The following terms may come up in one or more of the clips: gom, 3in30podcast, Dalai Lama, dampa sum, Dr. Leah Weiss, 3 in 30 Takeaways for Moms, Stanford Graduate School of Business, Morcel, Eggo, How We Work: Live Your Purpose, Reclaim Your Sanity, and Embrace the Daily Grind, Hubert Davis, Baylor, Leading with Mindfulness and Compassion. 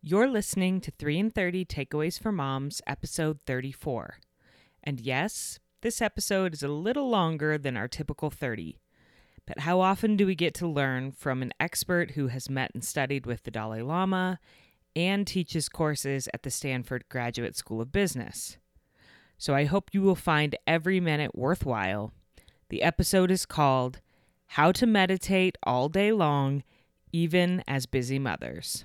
You're listening to 3 in 30 Takeaways for Moms, episode 34. And yes, this episode is a little longer than our typical 30. But how often do we get to learn from an expert who has met and studied with the Dalai Lama and teaches courses at the Stanford Graduate School of Business? So I hope you will find every minute worthwhile. The episode is called How to Meditate All Day Long, Even as Busy Mothers.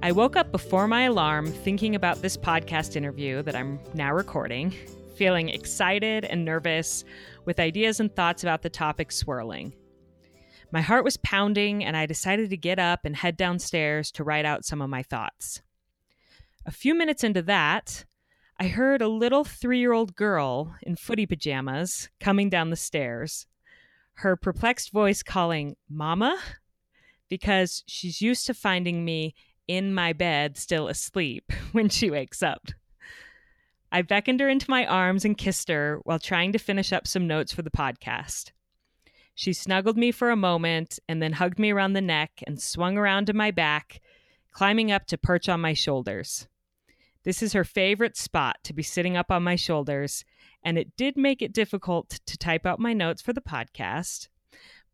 I woke up before my alarm thinking about this podcast interview that I'm now recording, feeling excited and nervous, with ideas and thoughts about the topic swirling. My heart was pounding, and I decided to get up and head downstairs to write out some of my thoughts. A few minutes into that, I heard a little 3-year-old girl in footy pajamas coming down the stairs, her perplexed voice calling, "Mama," because she's used to finding me in my bed still asleep when she wakes up. I beckoned her into my arms and kissed her while trying to finish up some notes for the podcast. She snuggled me for a moment and then hugged me around the neck and swung around to my back, climbing up to perch on my shoulders. This is her favorite spot, to be sitting up on my shoulders, and it did make it difficult to type out my notes for the podcast,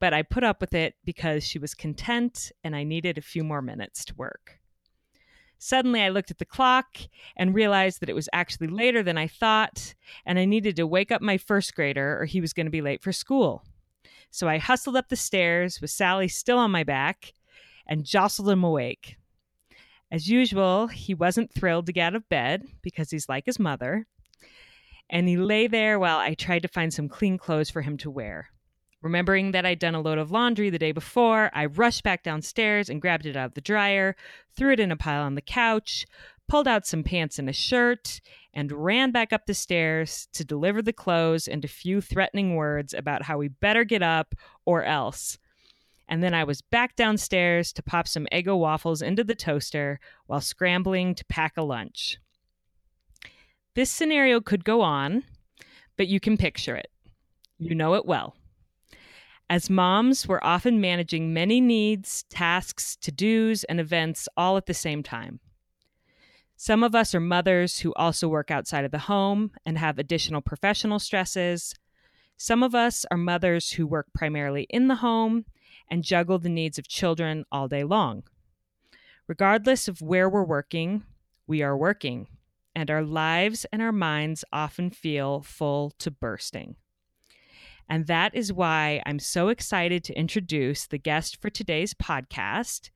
but I put up with it because she was content and I needed a few more minutes to work. Suddenly, I looked at the clock and realized that it was actually later than I thought, and I needed to wake up my first grader or he was going to be late for school. So I hustled up the stairs with Sally still on my back and jostled him awake. As usual, he wasn't thrilled to get out of bed because he's like his mother, and he lay there while I tried to find some clean clothes for him to wear. Remembering that I'd done a load of laundry the day before, I rushed back downstairs and grabbed it out of the dryer, threw it in a pile on the couch, pulled out some pants and a shirt, and ran back up the stairs to deliver the clothes and a few threatening words about how we better get up or else. And then I was back downstairs to pop some Eggo waffles into the toaster while scrambling to pack a lunch. This scenario could go on, but you can picture it. You know it well. As moms, we're often managing many needs, tasks, to-dos, and events all at the same time. Some of us are mothers who also work outside of the home and have additional professional stresses. Some of us are mothers who work primarily in the home and juggle the needs of children all day long. Regardless of where we're working, we are working, and our lives and our minds often feel full to bursting. And that is why I'm so excited to introduce the guest for today's podcast,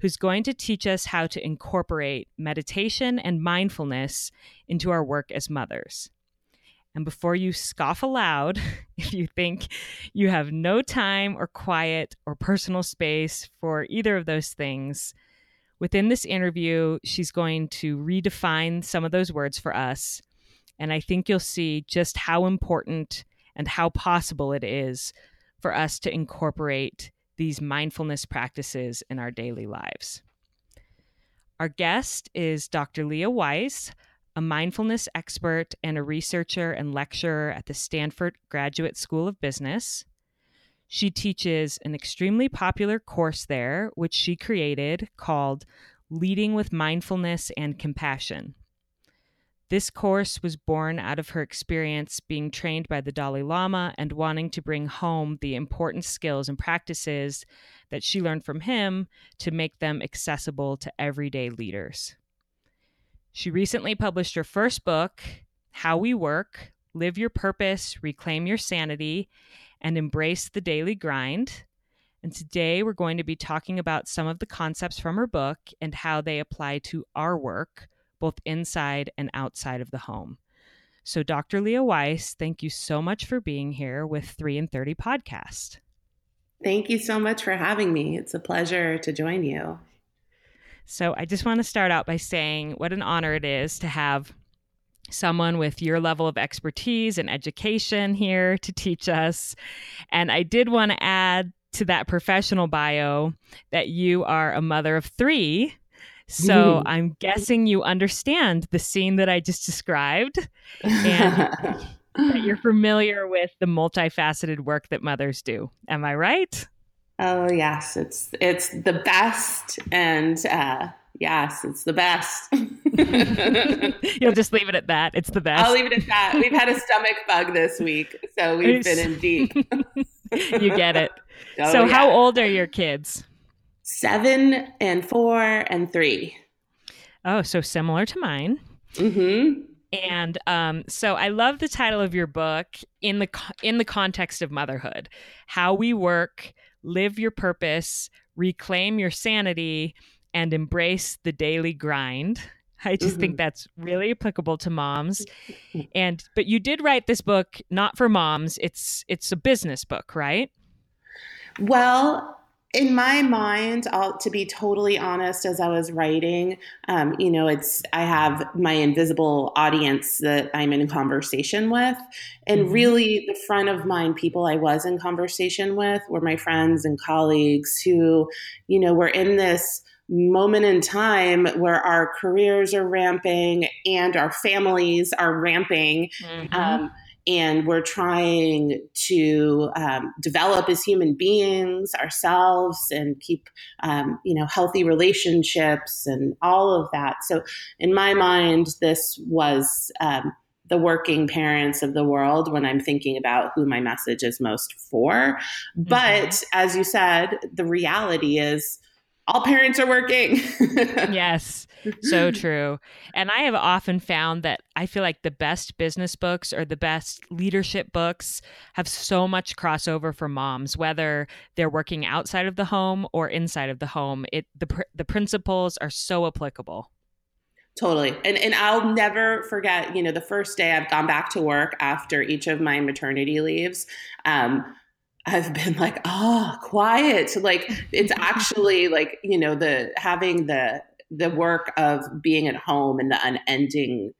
who's going to teach us how to incorporate meditation and mindfulness into our work as mothers. And before you scoff aloud, if you think you have no time or quiet or personal space for either of those things, within this interview, she's going to redefine some of those words for us. And I think you'll see just how important and how possible it is for us to incorporate these mindfulness practices in our daily lives. Our guest is Dr. Leah Weiss, a mindfulness expert and a researcher and lecturer at the Stanford Graduate School of Business. She teaches an extremely popular course there, which she created, called Leading with Mindfulness and Compassion. This course was born out of her experience being trained by the Dalai Lama and wanting to bring home the important skills and practices that she learned from him to make them accessible to everyday leaders. She recently published her first book, How We Work: Live Your Purpose, Reclaim Your Sanity, and Embrace the Daily Grind. And today we're going to be talking about some of the concepts from her book and how they apply to our work, both inside and outside of the home. So Dr. Leah Weiss, thank you so much for being here with 3 in 30 Podcast. Thank you so much for having me. It's a pleasure to join you. So I just want to start out by saying what an honor it is to have someone with your level of expertise and education here to teach us. And I did want to add to that professional bio that you are a mother of 3. So I'm guessing you understand the scene that I just described and that you're familiar with the multifaceted work that mothers do. Am I right? Oh, yes. It's the best. And yes, it's the best. You'll just leave it at that. It's the best. I'll leave it at that. We've had a stomach bug this week, so we've been in deep. You get it. Oh, so yeah. How old are your kids? 7 and 4 and 3. Oh, so similar to mine. Mm-hmm. And so I love the title of your book, in the context of motherhood, How We Work, Live Your Purpose, Reclaim Your Sanity, and Embrace the Daily Grind. I just think that's really applicable to moms. But you did write this book not for moms. It's a business book, right? Well, in my mind, to be totally honest, as I was writing, I have my invisible audience that I'm in conversation with. And really the front of mind people I was in conversation with were my friends and colleagues who, were in this moment in time where our careers are ramping and our families are ramping. And we're trying to develop as human beings ourselves and keep, healthy relationships and all of that. So in my mind, this was the working parents of the world when I'm thinking about who my message is most for. But as you said, the reality is all parents are working. Yes, so true. And I have often found that I feel like the best business books or the best leadership books have so much crossover for moms, whether they're working outside of the home or inside of the home. The principles are so applicable. Totally. And I'll never forget, the first day I've gone back to work after each of my maternity leaves, I've been like, quiet. Like it's actually like, having the work of being at home and the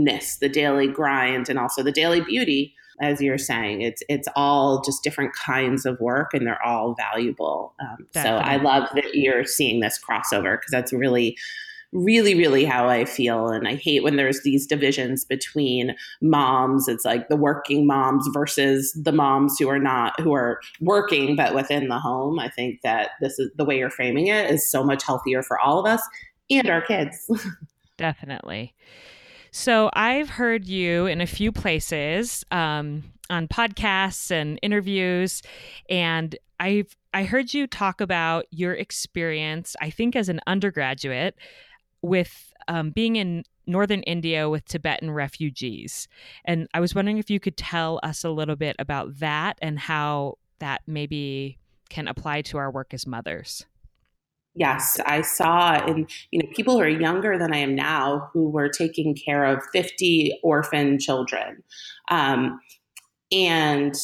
unendingness, the daily grind, and also the daily beauty, as you're saying, it's all just different kinds of work and they're all valuable. So I love that you're seeing this crossover because that's really, really, really how I feel. And I hate when there's these divisions between moms. It's like the working moms versus the moms who are working, but within the home. I think that this is the way you're framing it is so much healthier for all of us and our kids. Definitely. So I've heard you in a few places, on podcasts and interviews, and I heard you talk about your experience, I think as an undergraduate, with being in northern India with Tibetan refugees. And I was wondering if you could tell us a little bit about that and how that maybe can apply to our work as mothers. Yes, I saw, and people who are younger than I am now who were taking care of 50 orphan children. And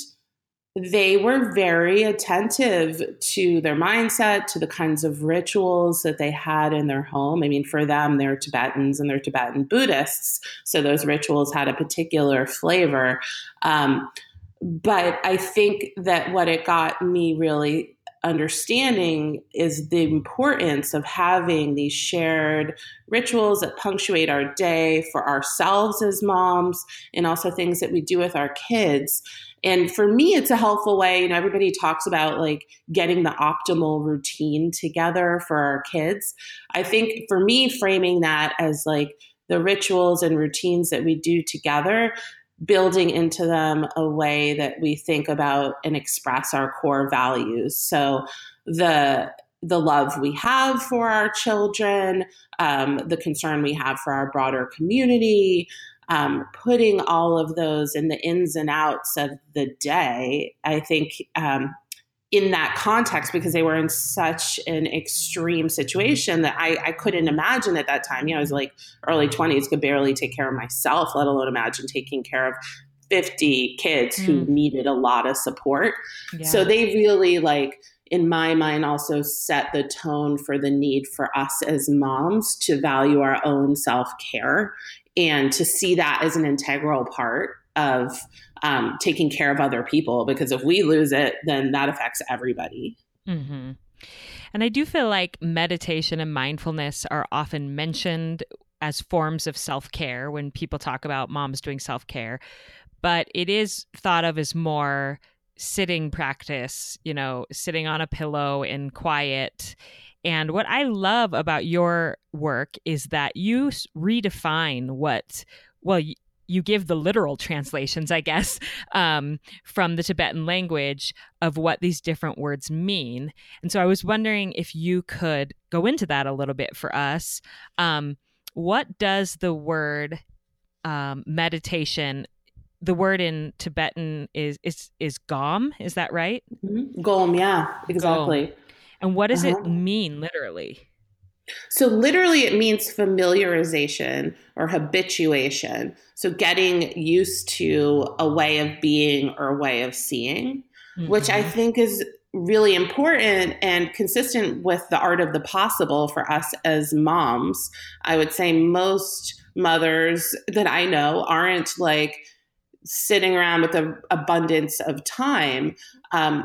they were very attentive to their mindset, to the kinds of rituals that they had in their home. I mean, for them, they're Tibetans and they're Tibetan Buddhists. So those rituals had a particular flavor. But I think that what it got me really understanding is the importance of having these shared rituals that punctuate our day for ourselves as moms and also things that we do with our kids. And for me, it's a helpful way. Everybody talks about like getting the optimal routine together for our kids. I think for me, framing that as like the rituals and routines that we do together, building into them a way that we think about and express our core values. So the love we have for our children, the concern we have for our broader community, putting all of those in the ins and outs of the day, I think, in that context, because they were in such an extreme situation that I couldn't imagine at that time. I was like early 20s, could barely take care of myself, let alone imagine taking care of 50 kids who needed a lot of support. Yeah. So they really in my mind, also set the tone for the need for us as moms to value our own self-care and to see that as an integral part of taking care of other people. Because if we lose it, then that affects everybody. Mm-hmm. And I do feel like meditation and mindfulness are often mentioned as forms of self-care when people talk about moms doing self-care, but it is thought of as more sitting practice, you know, sitting on a pillow in quiet. And what I love about your work is that you redefine what, well, you give the literal translations, I guess, from the Tibetan language of what these different words mean. And so I was wondering if you could go into that a little bit for us. What does the word meditation, the word in Tibetan is gom, is that right? Mm-hmm. Gom, yeah, exactly. Gom. And what does it mean literally? So literally it means familiarization or habituation. So getting used to a way of being or a way of seeing, mm-hmm. which I think is really important and consistent with the art of the possible for us as moms. I would say most mothers that I know aren't like sitting around with an abundance of time.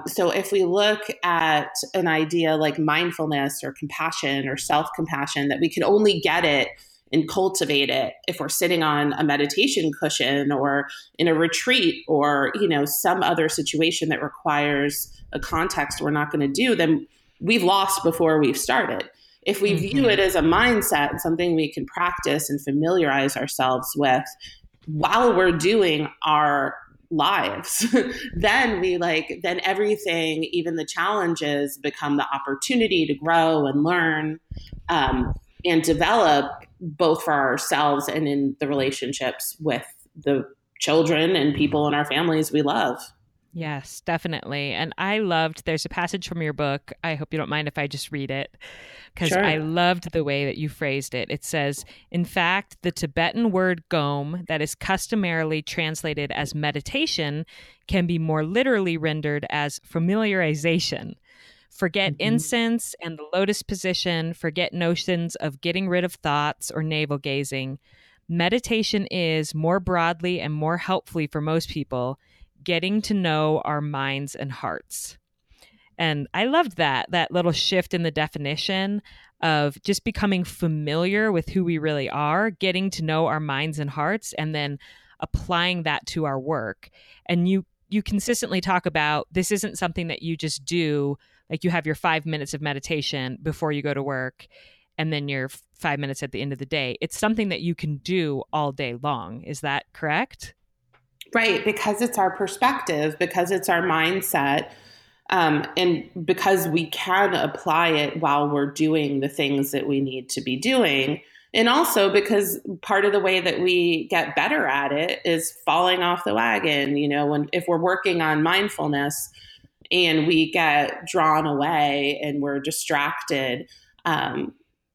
So if we look at an idea like mindfulness or compassion or self-compassion, that we can only get it and cultivate it if we're sitting on a meditation cushion or in a retreat or, you know, some other situation that requires a context we're not going to do, then we've lost before we've started. If we mm-hmm. view it as a mindset and something we can practice and familiarize ourselves with while we're doing our lives, then everything, even the challenges, become the opportunity to grow and learn and develop, both for ourselves and in the relationships with the children and people in our families we love. Yes, definitely. And I loved, there's a passage from your book. I hope you don't mind if I just read it, because sure. I loved the way that you phrased it. It says, in fact, the Tibetan word gom that is customarily translated as meditation can be more literally rendered as familiarization. Forget mm-hmm. incense and the lotus position. Forget notions of getting rid of thoughts or navel gazing. Meditation is, more broadly and more helpfully for most people, getting to know our minds and hearts. And I loved that little shift in the definition of just becoming familiar with who we really are, getting to know our minds and hearts, and then applying that to our work. And you consistently talk about this isn't something that you just do, like you have your 5 minutes of meditation before you go to work and then your 5 minutes at the end of the day. It's something that you can do all day long. Is that correct? Right, because it's our perspective, because it's our mindset, and because we can apply it while we're doing the things that we need to be doing. And also because part of the way that we get better at it is falling off the wagon. You know, if we're working on mindfulness and we get drawn away and we're distracted,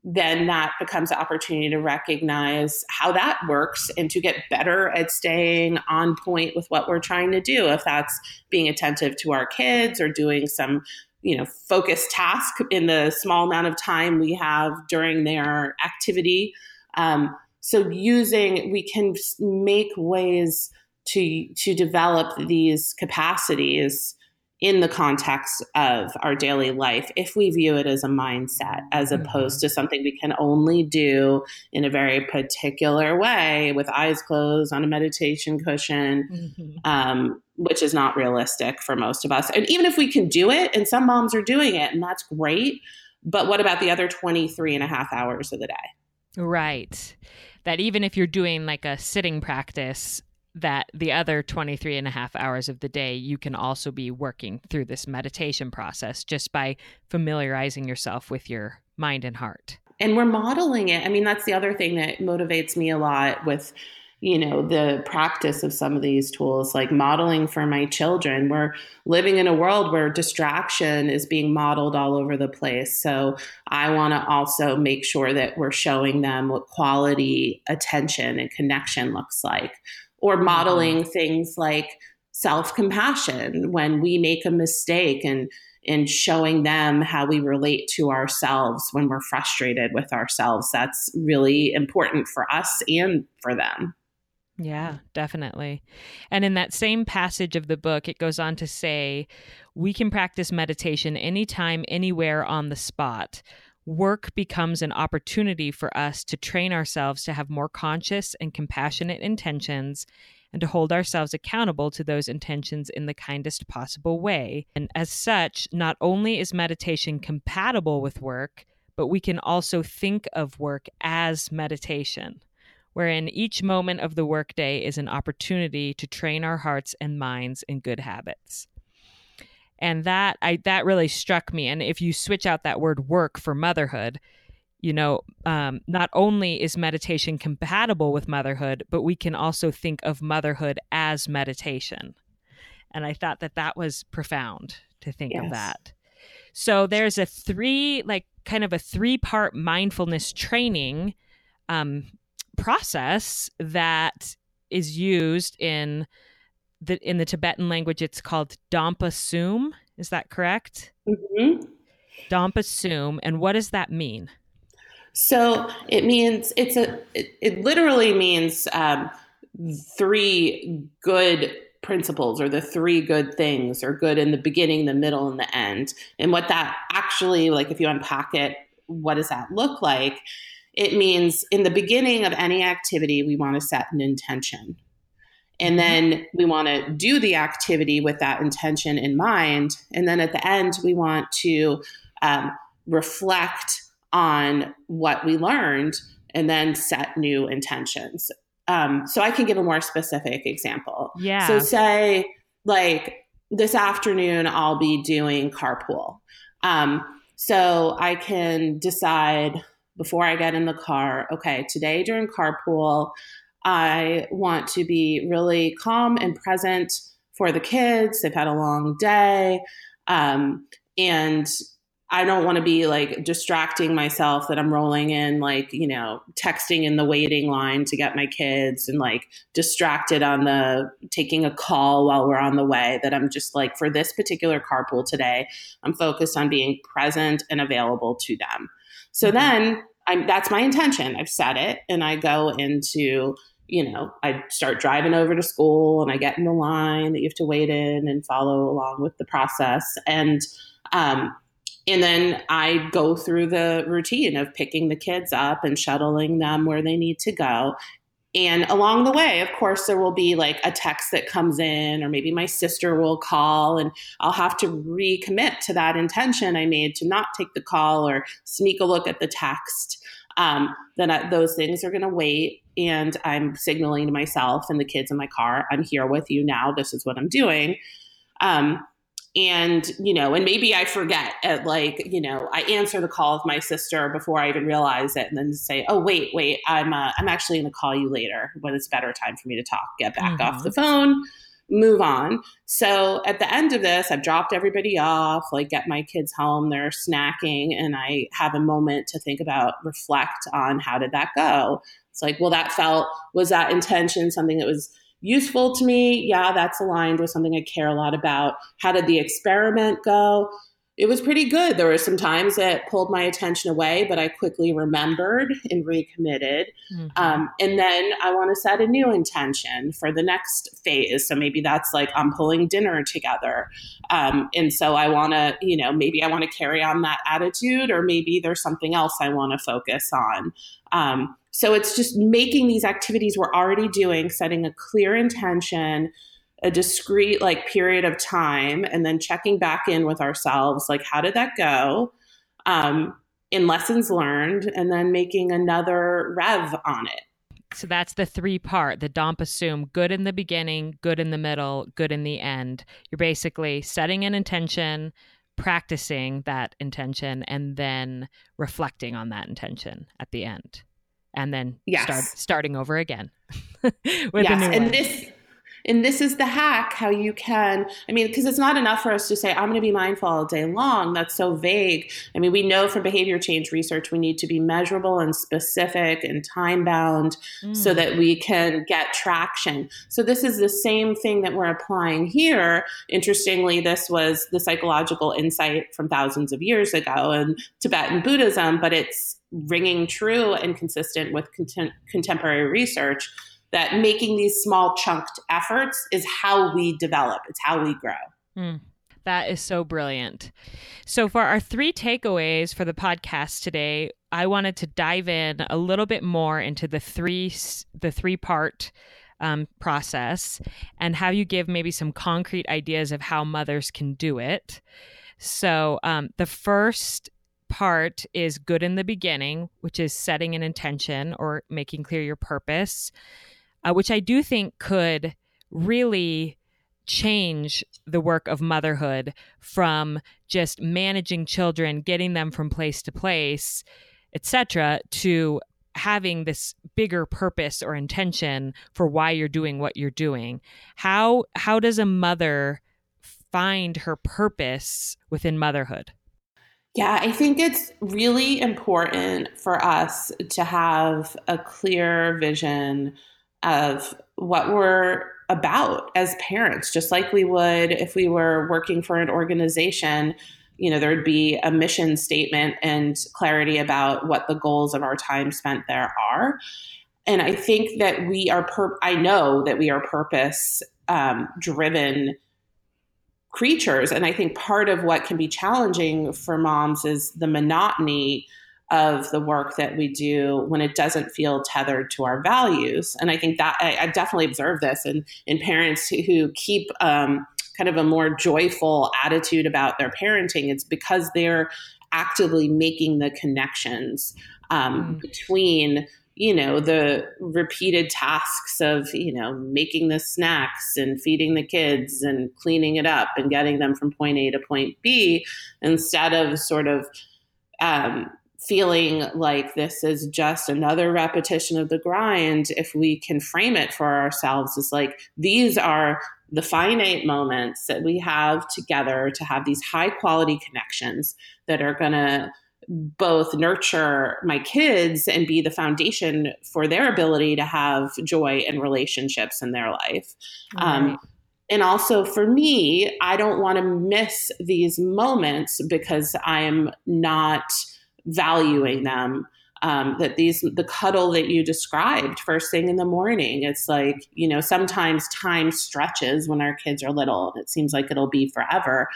then that becomes an opportunity to recognize how that works and to get better at staying on point with what we're trying to do. If that's being attentive to our kids or doing some, you know, focused task in the small amount of time we have during their activity. We can make ways to develop these capacities in the context of our daily life, if we view it as a mindset, as opposed to something we can only do in a very particular way with eyes closed on a meditation cushion, which is not realistic for most of us. And even if we can do it, and some moms are doing it, and that's great, but what about the other 23 and a half hours of the day? Right. That even if you're doing like a sitting practice, that the other 23 and a half hours of the day, you can also be working through this meditation process just by familiarizing yourself with your mind and heart. And we're modeling it. I mean, that's the other thing that motivates me a lot with, you know, the practice of some of these tools, like modeling for my children. We're living in a world where distraction is being modeled all over the place. So I want to also make sure that we're showing them what quality attention and connection looks like. Or modeling things like self-compassion when we make a mistake and in showing them how we relate to ourselves when we're frustrated with ourselves. That's really important for us and for them. Yeah, definitely. And in that same passage of the book, it goes on to say, we can practice meditation anytime, anywhere on the spot. Work becomes an opportunity for us to train ourselves to have more conscious and compassionate intentions and to hold ourselves accountable to those intentions in the kindest possible way. And as such, not only is meditation compatible with work, but we can also think of work as meditation, wherein each moment of the workday is an opportunity to train our hearts and minds in good habits. And that really struck me. And if you switch out that word work for motherhood, you know, not only is meditation compatible with motherhood, but we can also think of motherhood as meditation. And I thought that was profound to think of that. So there's a three-part mindfulness training process that is used in the Tibetan language. It's called dampa sum. Is that correct? Mm-hmm. Dampa sum. And what does that mean? So it means it literally means three good principles, or the three good things, or good in the beginning, the middle, and the end. And what that actually, like, if you unpack it, what does that look like? It means in the beginning of any activity, we want to set an intention. And then we want to do the activity with that intention in mind. And then at the end, we want to reflect on what we learned and then set new intentions. So I can give a more specific example. Yeah. So say, like, this afternoon, I'll be doing carpool. So I can decide before I get in the car, okay, today during carpool, I want to be really calm and present for the kids. They've had a long day. And I don't want to be, like, distracting myself that I'm rolling in, like, you know, texting in the waiting line to get my kids, and, like, distracted on the taking a call while we're on the way, that I'm just, like, for this particular carpool today, I'm focused on being present and available to them. So then that's my intention. I've set it, and I go into, you know, I start driving over to school, and I get in the line that you have to wait in and follow along with the process. And then I go through the routine of picking the kids up and shuttling them where they need to go. And along the way, of course, there will be, like, a text that comes in, or maybe my sister will call, and I'll have to recommit to that intention I made to not take the call or sneak a look at the text. Then those things are going to wait. And I'm signaling to myself and the kids in my car, I'm here with you now. This is what I'm doing. And, you know, and maybe I forget at, like, you know, I answer the call of my sister before I even realize it, and then say, oh, wait, I'm actually going to call you later when it's a better time for me to talk. Get back off the phone, move on. So at the end of this, I've dropped everybody off, like, get my kids home, they're snacking, and I have a moment to think about, reflect on, how did that go? It's like, well, was that intention something that was useful to me? Yeah, that's aligned with something I care a lot about. How did the experiment go? It was pretty good. There were some times that pulled my attention away, but I quickly remembered and recommitted. Mm-hmm. And then I want to set a new intention for the next phase. So maybe that's, like, I'm pulling dinner together. And so I want to, you know, maybe I want to carry on that attitude, or maybe there's something else I want to focus on. So it's just making these activities we're already doing, setting a clear intention, a discrete, like, period of time, and then checking back in with ourselves, like, how did that go, in lessons learned, and then making another rev on it. So that's the three part, the dampa sum: good in the beginning, good in the middle, good in the end. You're basically setting an intention, practicing that intention, and then reflecting on that intention at the end. And then starting over again with a new one. And this And this is the hack, how you can, because it's not enough for us to say, I'm going to be mindful all day long. That's so vague. I mean, we know from behavior change research, we need to be measurable and specific and time bound so that we can get traction. So this is the same thing that we're applying here. Interestingly, this was the psychological insight from thousands of years ago in Tibetan Buddhism, but it's ringing true and consistent with contemporary research that making these small chunked efforts is how we develop. It's how we grow. Mm. That is so brilliant. So for our 3 takeaways for the podcast today, I wanted to dive in a little bit more into the three part process and how you give maybe some concrete ideas of how mothers can do it. So the first part is good in the beginning, which is setting an intention or making clear your purpose, which I do think could really change the work of motherhood from just managing children, getting them from place to place, etc., to having this bigger purpose or intention for why you're doing what you're doing. How does a mother find her purpose within motherhood? Yeah, I think it's really important for us to have a clear vision of what we're about as parents, just like we would if we were working for an organization. You know, there'd be a mission statement and clarity about what the goals of our time spent there are. And I think that I know that we are purpose driven creatures. And I think part of what can be challenging for moms is the monotony of the work that we do when it doesn't feel tethered to our values. And I think that I definitely observe this in parents who keep kind of a more joyful attitude about their parenting. It's because they're actively making the connections between, you know, the repeated tasks of, you know, making the snacks and feeding the kids and cleaning it up and getting them from point A to point B, instead of sort of feeling like this is just another repetition of the grind. If we can frame it for ourselves as like, these are the finite moments that we have together to have these high quality connections that are going to both nurture my kids and be the foundation for their ability to have joy and relationships in their life. Right. And also for me, I don't want to miss these moments because I'm not valuing them. That the cuddle that you described first thing in the morning, it's like, you know, sometimes time stretches when our kids are little and it seems like it'll be forever.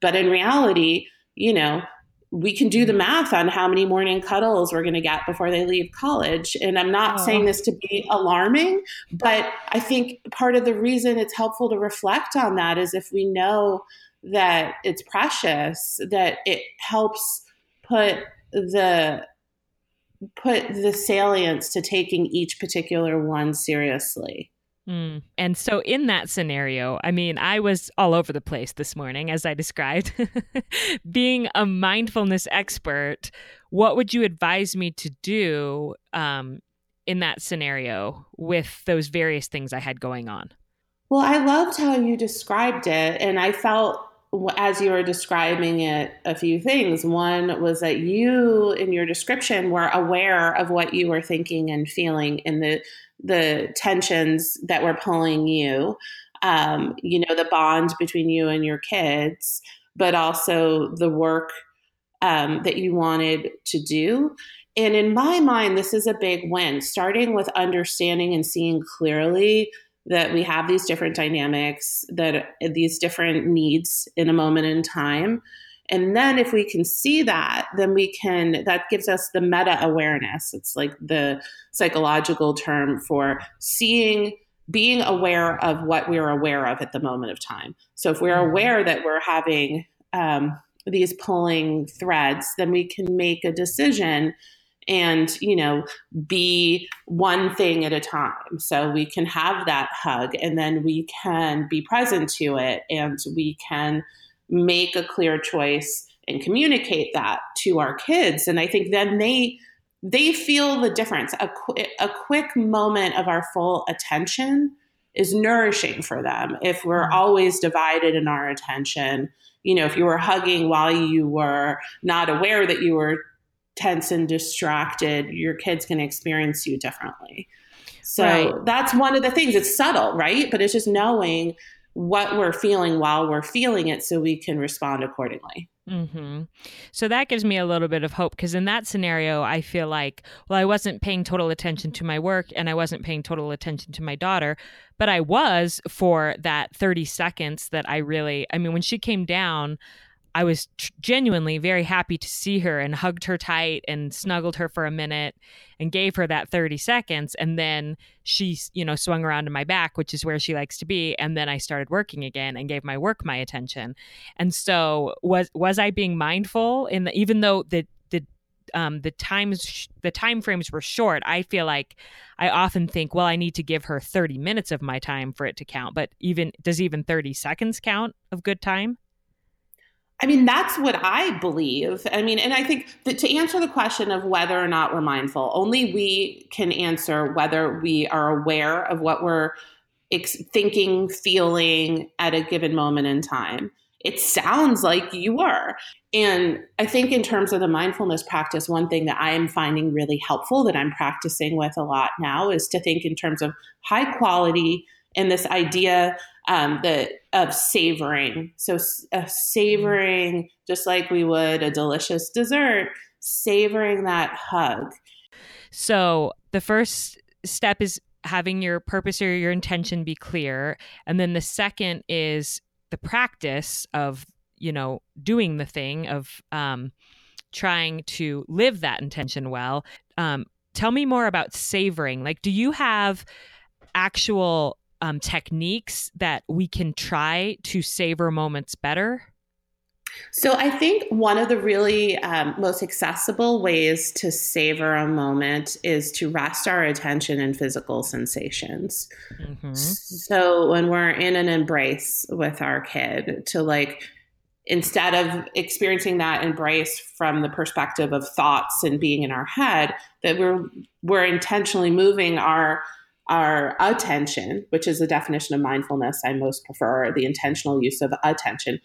But in reality, you know, we can do the math on how many morning cuddles we're going to get before they leave college. And I'm not saying this to be alarming, but I think part of the reason it's helpful to reflect on that is if we know that it's precious, that it helps put the salience to taking each particular one seriously. And so in that scenario, I mean, I was all over the place this morning, as I described. Being a mindfulness expert, what would you advise me to do in that scenario with those various things I had going on? Well, I loved how you described it. And I felt, as you were describing it, a few things. One was that you, in your description, were aware of what you were thinking and feeling and the tensions that were pulling you, you know, the bond between you and your kids, but also the work that you wanted to do. And in my mind, this is a big win, starting with understanding and seeing clearly that we have these different dynamics, that these different needs in a moment in time. And then if we can see that, then that gives us the meta awareness. It's like the psychological term for being aware of what we're aware of at the moment of time. So if we're aware that we're having these pulling threads, then we can make a decision and, you know, be one thing at a time. So we can have that hug and then we can be present to it and we can make a clear choice and communicate that to our kids. And I think then they feel the difference. A quick moment of our full attention is nourishing for them. If we're always divided in our attention, you know, if you were hugging while you were not aware that you were tense and distracted, your kids can experience you differently. So That's one of the things. It's subtle, right? But it's just knowing what we're feeling while we're feeling it so we can respond accordingly. Mm-hmm. So that gives me a little bit of hope, because in that scenario, I feel like, well, I wasn't paying total attention to my work and I wasn't paying total attention to my daughter, but I was for that 30 seconds that when she came down, I was genuinely very happy to see her and hugged her tight and snuggled her for a minute and gave her that 30 seconds. And then she, swung around to my back, which is where she likes to be. And then I started working again and gave my work my attention. And so was I being mindful even though the time frames were short? I feel like I often think, well, I need to give her 30 minutes of my time for it to count. But does 30 seconds count of good time? I mean, that's what I believe. I mean, and I think that to answer the question of whether or not we're mindful, only we can answer whether we are aware of what we're thinking, feeling at a given moment in time. It sounds like you were. And I think in terms of the mindfulness practice, one thing that I am finding really helpful that I'm practicing with a lot now is to think in terms of high quality and this idea of savoring. So savoring, just like we would a delicious dessert, savoring that hug. So the first step is having your purpose or your intention be clear. And then the second is the practice of, doing the thing of trying to live that intention well. Tell me more about savoring. Like, do you have actual techniques that we can try to savor moments better? So I think one of the really most accessible ways to savor a moment is to rest our attention in physical sensations. Mm-hmm. So when we're in an embrace with our kid, to instead of experiencing that embrace from the perspective of thoughts and being in our head, that we're intentionally moving our attention, which is the definition of mindfulness I most prefer, the intentional use of attention,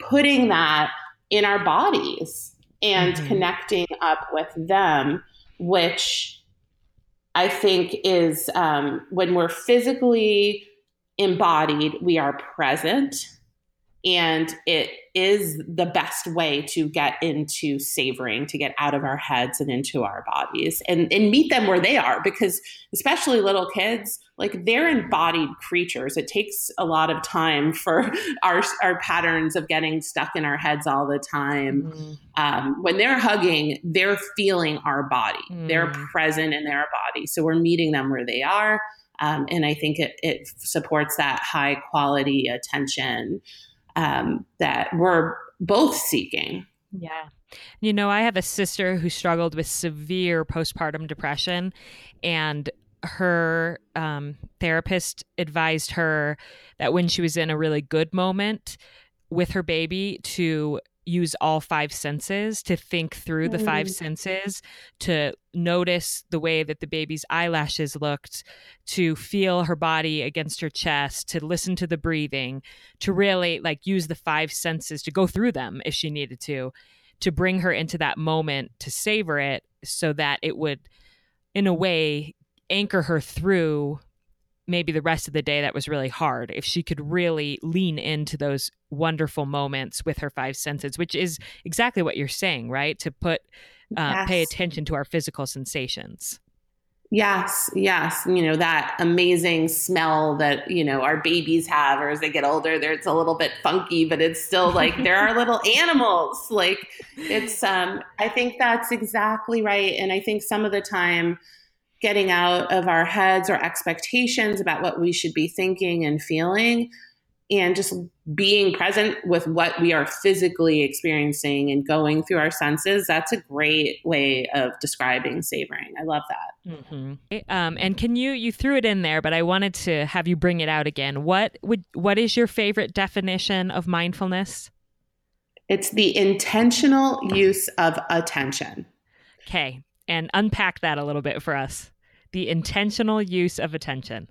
putting that in our bodies and mm-hmm. connecting up with them, which I think is when we're physically embodied, we are present, and it is the best way to get into savoring, to get out of our heads and into our bodies and meet them where they are, because especially little kids, they're embodied creatures. It takes a lot of time for our patterns of getting stuck in our heads all the time. Mm. When they're hugging, they're feeling our body. Mm. They're present in their body. So we're meeting them where they are. And I think it supports that high quality attention that we're both seeking. Yeah. I have a sister who struggled with severe postpartum depression, and her therapist advised her that when she was in a really good moment with her baby to use all five senses, to think through the five senses, to notice the way that the baby's eyelashes looked, to feel her body against her chest, to listen to the breathing, to really use the five senses, to go through them if she needed to bring her into that moment, to savor it, so that it would, in a way, anchor her through maybe the rest of the day that was really hard, if she could really lean into those wonderful moments with her five senses, which is exactly what you're saying, right? To pay attention to our physical sensations. Yes. Yes. That amazing smell that, our babies have, or as they get older, it's a little bit funky, but it's still they're our little animals. I think that's exactly right. And I think some of the time, getting out of our heads or expectations about what we should be thinking and feeling, and just being present with what we are physically experiencing and going through our senses. That's a great way of describing savoring. I love that. Mm-hmm. And can you threw it in there, but I wanted to have you bring it out again. What is your favorite definition of mindfulness? It's the intentional use of attention. Okay. And unpack that a little bit for us. The intentional use of attention.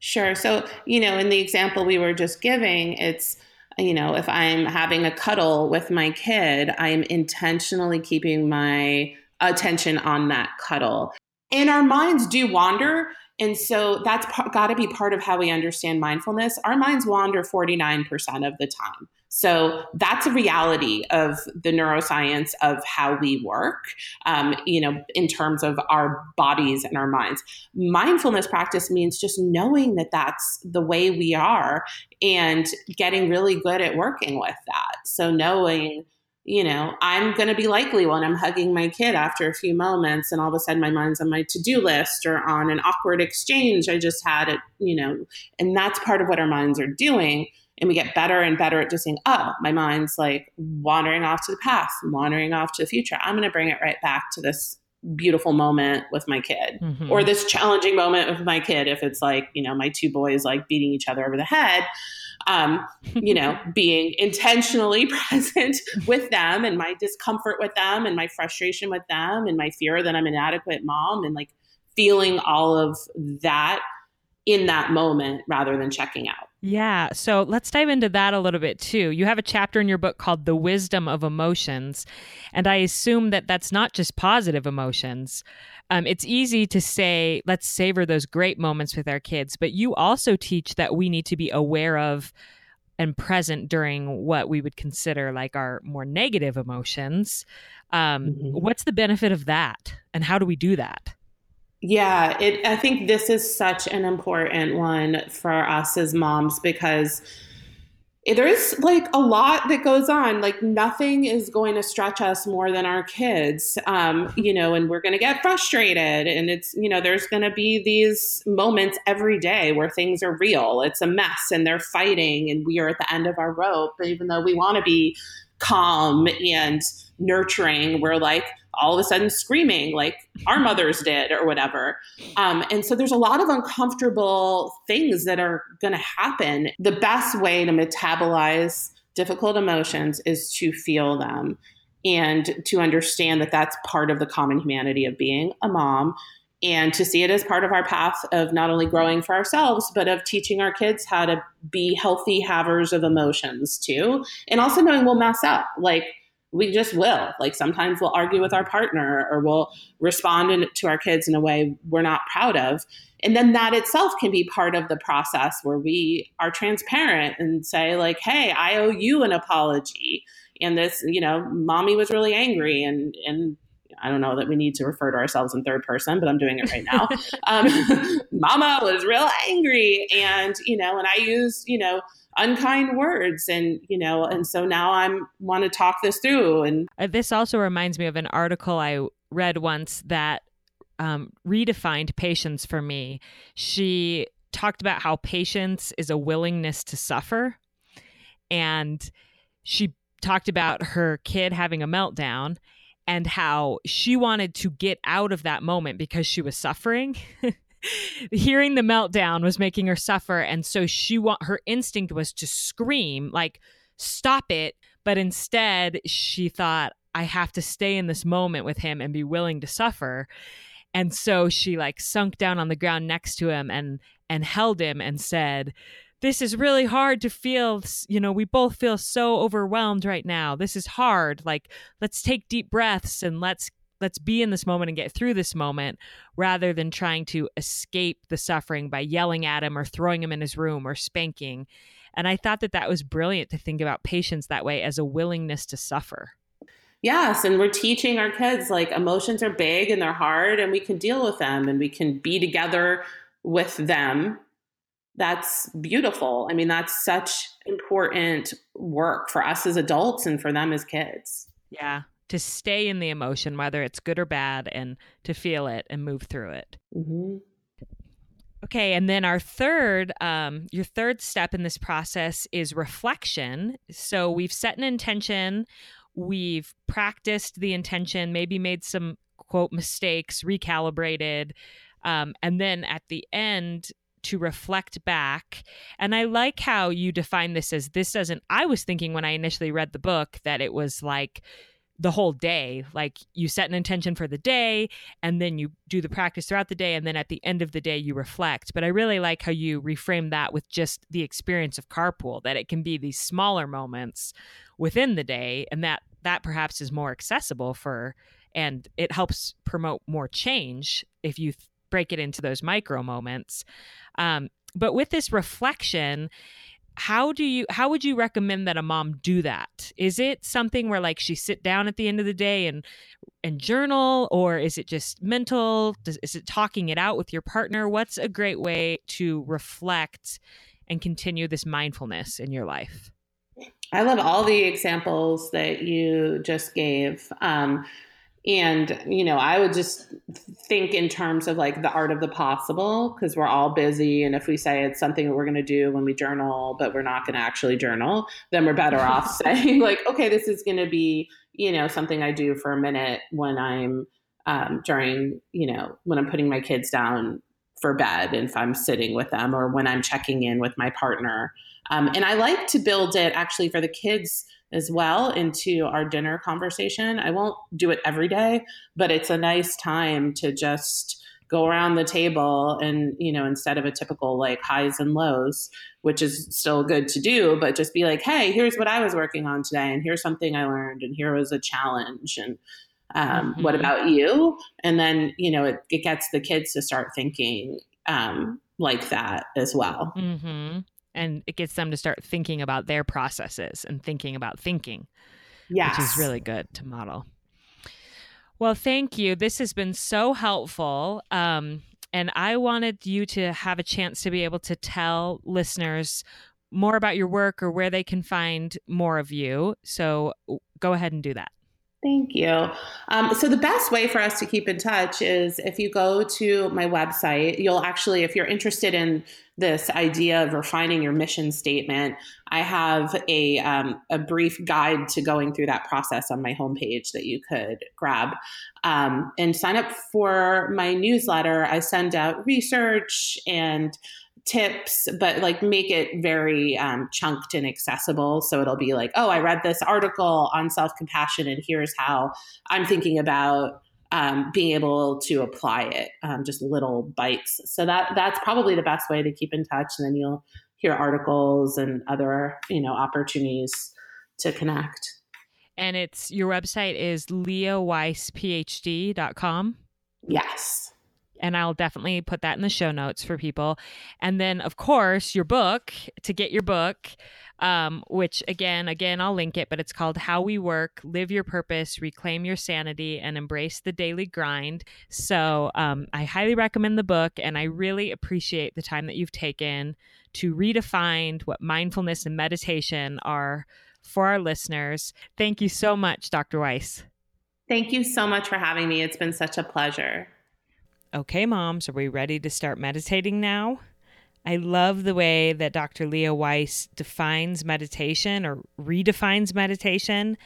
Sure. So, you know, in the example we were just giving, it's, you know, if I'm having a cuddle with my kid, I'm intentionally keeping my attention on that cuddle. And our minds do wander. And so that's got to be part of how we understand mindfulness. Our minds wander 49% of the time. So that's a reality of the neuroscience of how we work, you know, in terms of our bodies and our minds. Mindfulness practice means just knowing that that's the way we are and getting really good at working with that. So knowing, you know, I'm going to be likely when I'm hugging my kid after a few moments and all of a sudden my mind's on my to-do list or on an awkward exchange I just had, at, you know, and that's part of what our minds are doing. And we get better and better at just saying, oh, my mind's like wandering off to the past, wandering off to the future. I'm going to bring it right back to this beautiful moment with my kid mm-hmm. or this challenging moment with my kid. If it's like, you know, my two boys like beating each other over the head. You know, being intentionally present with them and my discomfort with them and my frustration with them and my fear that I'm an inadequate mom and like feeling all of that in that moment rather than checking out. Yeah. So let's dive into that a little bit too. You have a chapter in your book called The Wisdom of Emotions. And I assume that that's not just positive emotions. It's easy to say, let's savor those great moments with our kids. But you also teach that we need to be aware of and present during what we would consider like our more negative emotions. Mm-hmm. What's the benefit of that? And how do we do that? Yeah, I think this is such an important one for us as moms because there is like a lot that goes on. Like nothing is going to stretch us more than our kids, you know, and we're going to get frustrated. And it's, you know, there's going to be these moments every day where things are real. It's a mess and they're fighting and we are at the end of our rope, even though we want to be calm and nurturing, we're like all of a sudden screaming like our mothers did or whatever. And so there's a lot of uncomfortable things that are going to happen. The best way to metabolize difficult emotions is to feel them and to understand that that's part of the common humanity of being a mom and to see it as part of our path of not only growing for ourselves, but of teaching our kids how to be healthy havers of emotions too. And also knowing we'll mess up. Like, we just will. Like sometimes we'll argue with our partner or we'll respond to our kids in a way we're not proud of. And then that itself can be part of the process where we are transparent and say like, hey, I owe you an apology. And this, you know, mommy was really angry and I don't know that we need to refer to ourselves in third person, but I'm doing it right now. Mama was real angry and, you know, and I used, you know, unkind words and, you know, and so now want to talk this through. And this also reminds me of an article I read once that redefined patience for me. She talked about how patience is a willingness to suffer. And she talked about her kid having a meltdown and how she wanted to get out of that moment because she was suffering. Hearing the meltdown was making her suffer. And so her instinct was to scream, like, stop it. But instead, she thought, I have to stay in this moment with him and be willing to suffer. And so she like sunk down on the ground next to him and held him and said, this is really hard to feel. You know, we both feel so overwhelmed right now. This is hard. Like, let's take deep breaths and let's be in this moment and get through this moment rather than trying to escape the suffering by yelling at him or throwing him in his room or spanking. And I thought that that was brilliant to think about patience that way as a willingness to suffer. Yes. And we're teaching our kids like emotions are big and they're hard and we can deal with them and we can be together with them. That's beautiful. I mean, that's such important work for us as adults and for them as kids. Yeah. To stay in the emotion, whether it's good or bad, and to feel it and move through it. Mm-hmm. Okay. And then your third step in this process is reflection. So we've set an intention, we've practiced the intention, maybe made some quote mistakes, recalibrated. And then at the end, to reflect back. And I like how you define this as I was thinking when I initially read the book that it was like the whole day. Like, you set an intention for the day, and then you do the practice throughout the day, and then at the end of the day you reflect. But I really like how you reframe that with just the experience of carpool, that it can be these smaller moments within the day, and that perhaps is more accessible for, and it helps promote more change if you break it into those micro moments. But with this reflection, how would you recommend that a mom do that? Is it something where, like, she sit down at the end of the day and journal, or is it just mental? Is it talking it out with your partner? What's a great way to reflect and continue this mindfulness in your life? I love all the examples that you just gave. And, you know, I would just think in terms of like the art of the possible, because we're all busy. And if we say it's something that we're going to do when we journal, but we're not going to actually journal, then we're better off saying like, okay, this is going to be, you know, something I do for a minute when I'm during, you know, when I'm putting my kids down for bed, and if I'm sitting with them, or when I'm checking in with my partner. And I like to build it actually for the kids as well into our dinner conversation. I won't do it every day, but it's a nice time to just go around the table and, you know, instead of a typical like highs and lows, which is still good to do, but just be like, hey, here's what I was working on today, and here's something I learned, and here was a challenge, and what about you? And then, you know, it gets the kids to start thinking like that as well. Mm-hmm. And it gets them to start thinking about their processes and thinking about thinking, yes, which is really good to model. Well, thank you. This has been so helpful. And I wanted you to have a chance to be able to tell listeners more about your work or where they can find more of you. So go ahead and do that. Thank you. So the best way for us to keep in touch is if you go to my website, you'll actually, if you're interested in this idea of refining your mission statement, I have a brief guide to going through that process on my homepage that you could grab, and sign up for my newsletter. I send out research and tips, but like make it very chunked and accessible. So it'll be like, oh, I read this article on self-compassion, and here's how I'm thinking about being able to apply it, just little bites. So that's probably the best way to keep in touch. And then you'll hear articles and other, you know, opportunities to connect. And it's, your website is leahweissphd.com? Yes. And I'll definitely put that in the show notes for people. And then, of course, your book, to get your book, which again, I'll link it, but it's called How We Work: Live Your Purpose, Reclaim Your Sanity, and Embrace the Daily Grind. So I highly recommend the book, and I really appreciate the time that you've taken to redefine what mindfulness and meditation are for our listeners. Thank you so much, Dr. Weiss. Thank you so much for having me. It's been such a pleasure. Okay, moms, are we ready to start meditating now? I love the way that Dr. Leah Weiss defines meditation, or redefines meditation,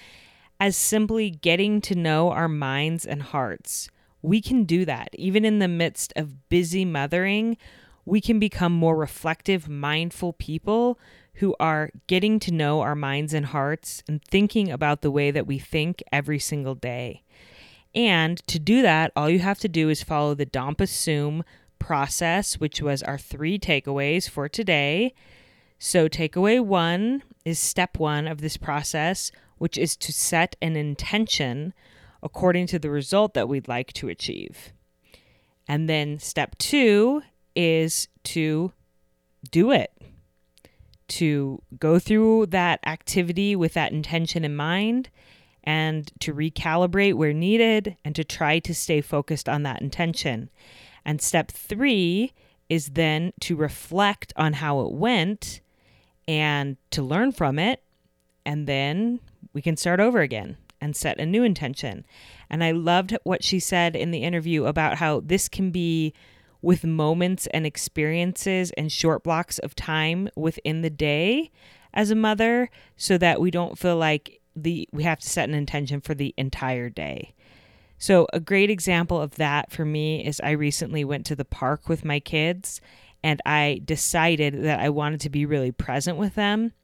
as simply getting to know our minds and hearts. We can do that. Even in the midst of busy mothering, we can become more reflective, mindful people who are getting to know our minds and hearts and thinking about the way that we think every single day. And to do that, all you have to do is follow the dampa sum process, which was our 3 takeaways for today. So takeaway 1 is step 1 of this process, which is to set an intention according to the result that we'd like to achieve. And then step 2 is to do it, to go through that activity with that intention in mind, and to recalibrate where needed, and to try to stay focused on that intention. And step 3 is then to reflect on how it went and to learn from it. And then we can start over again and set a new intention. And I loved what she said in the interview about how this can be with moments and experiences and short blocks of time within the day as a mother, so that we don't feel like we have to set an intention for the entire day. So a great example of that for me is I recently went to the park with my kids, and I decided that I wanted to be really present with them.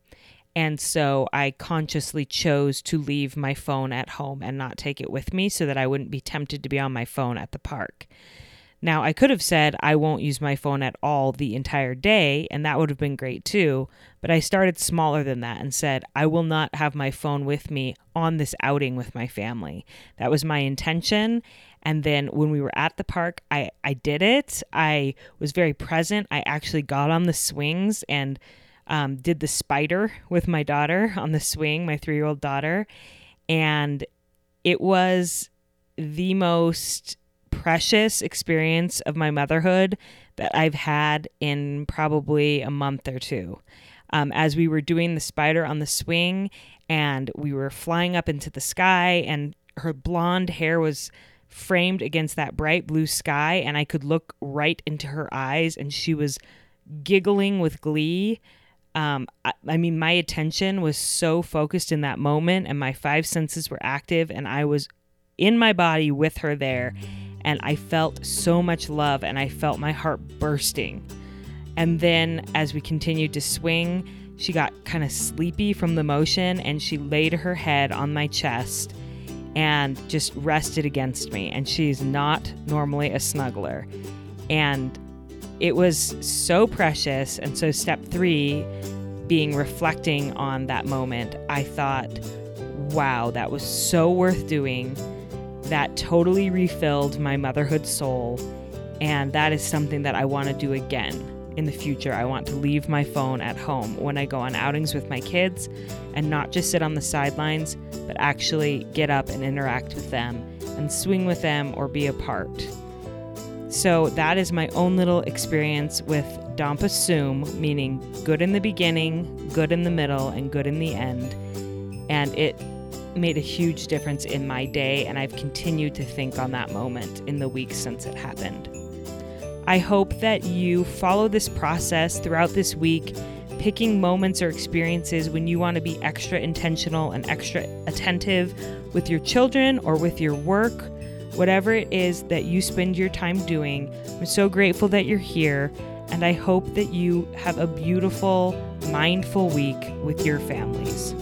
And so I consciously chose to leave my phone at home and not take it with me so that I wouldn't be tempted to be on my phone at the park. Now, I could have said I won't use my phone at all the entire day, and that would have been great too, but I started smaller than that and said, I will not have my phone with me on this outing with my family. That was my intention, and then when we were at the park, I did it. I was very present. I actually got on the swings and did the spider with my daughter on the swing, my 3-year-old daughter, and it was the most precious experience of my motherhood that I've had in probably a month or two. As we were doing the spider on the swing and we were flying up into the sky and her blonde hair was framed against that bright blue sky and I could look right into her eyes and she was giggling with glee. I mean, my attention was so focused in that moment and my 5 senses were active and I was in my body with her there. And I felt so much love and I felt my heart bursting. And then as we continued to swing, she got kind of sleepy from the motion and she laid her head on my chest and just rested against me. And she's not normally a snuggler. And it was so precious. And so step 3, being reflecting on that moment, I thought, wow, that was so worth doing. That totally refilled my motherhood soul, and that is something that I want to do again in the future. I want to leave my phone at home when I go on outings with my kids and not just sit on the sidelines, but actually get up and interact with them and swing with them or be a part. So that is my own little experience with dampa sum, meaning good in the beginning, good in the middle, and good in the end. And it made a huge difference in my day, and I've continued to think on that moment in the weeks since it happened. I hope that you follow this process throughout this week, picking moments or experiences when you want to be extra intentional and extra attentive with your children or with your work, whatever it is that you spend your time doing. I'm so grateful that you're here, and I hope that you have a beautiful, mindful week with your families.